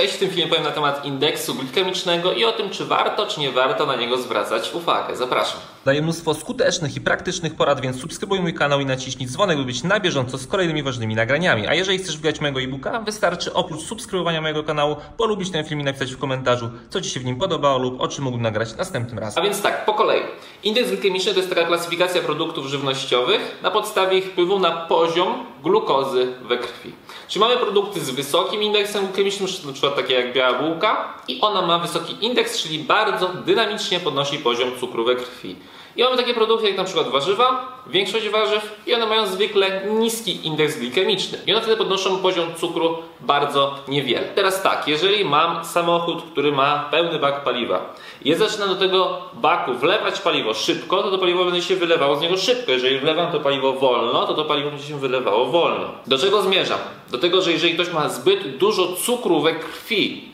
Cześć, w tym filmie powiem na temat indeksu glikemicznego i o tym, czy warto, czy nie warto na niego zwracać uwagę. Zapraszam. Daję mnóstwo skutecznych i praktycznych porad, więc subskrybuj mój kanał i naciśnij dzwonek, by być na bieżąco z kolejnymi ważnymi nagraniami. A jeżeli chcesz wygrać mojego e-booka, wystarczy oprócz subskrybowania mojego kanału polubić ten film i napisać w komentarzu, co Ci się w nim podobało lub o czym mógłbym nagrać następnym razem. A więc tak, po kolei. Indeks glikemiczny to jest taka klasyfikacja produktów żywnościowych na podstawie ich wpływu na poziom glukozy we krwi. Czyli mamy produkty z wysokim indeksem glikemicznym, na przykład takie jak biała bułka, i ona ma wysoki indeks, czyli bardzo dynamicznie podnosi poziom cukru we krwi. I mamy takie produkty jak na przykład warzywa, większość warzyw, i one mają zwykle niski indeks glikemiczny. I one wtedy podnoszą poziom cukru bardzo niewiele. Teraz tak, jeżeli mam samochód, który ma pełny bak paliwa, ja zaczynam do tego baku wlewać paliwo szybko, to paliwo będzie się wylewało z niego szybko. Jeżeli wlewam to paliwo wolno, to paliwo będzie się wylewało wolno. Do czego zmierzam? Do tego, że jeżeli ktoś ma zbyt dużo cukru we krwi,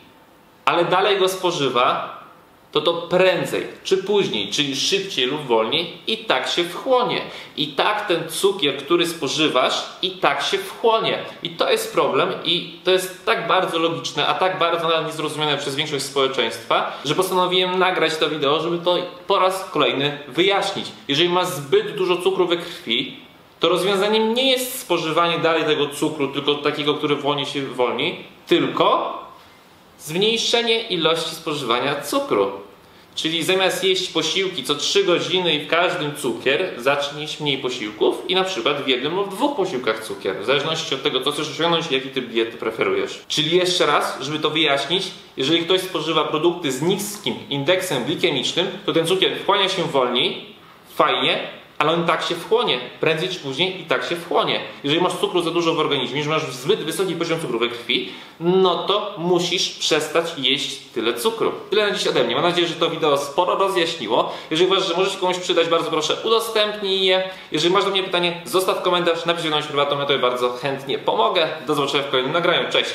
ale dalej go spożywa, to prędzej czy później, czyli szybciej lub wolniej, i tak się wchłonie. I tak ten cukier, który spożywasz, i tak się wchłonie. I to jest problem, i to jest tak bardzo logiczne, a tak bardzo niezrozumiane przez większość społeczeństwa, że postanowiłem nagrać to wideo, żeby to po raz kolejny wyjaśnić. Jeżeli masz zbyt dużo cukru we krwi, to rozwiązaniem nie jest spożywanie dalej tego cukru, tylko takiego, który wchłonie się wolniej, tylko zmniejszenie ilości spożywania cukru. Czyli zamiast jeść posiłki co 3 godziny i w każdym cukier, zacznij jeść mniej posiłków i na przykład w jednym lub dwóch posiłkach cukier, w zależności od tego, co chcesz osiągnąć i jaki typ diety preferujesz. Czyli jeszcze raz, żeby to wyjaśnić, jeżeli ktoś spożywa produkty z niskim indeksem glikemicznym, to ten cukier wchłania się wolniej, fajnie, ale on tak się wchłonie, prędzej czy później i tak się wchłonie. Jeżeli masz cukru za dużo w organizmie, że masz zbyt wysoki poziom cukru we krwi, no to musisz przestać jeść tyle cukru. Tyle na dziś ode mnie. Mam nadzieję, że to wideo sporo rozjaśniło. Jeżeli uważasz, że może się komuś przydać, bardzo proszę, udostępnij je. Jeżeli masz do mnie pytanie, zostaw komentarz, napisz wiadomość prywatną, ja Tobie bardzo chętnie pomogę. Do zobaczenia w kolejnym nagraniu. Cześć!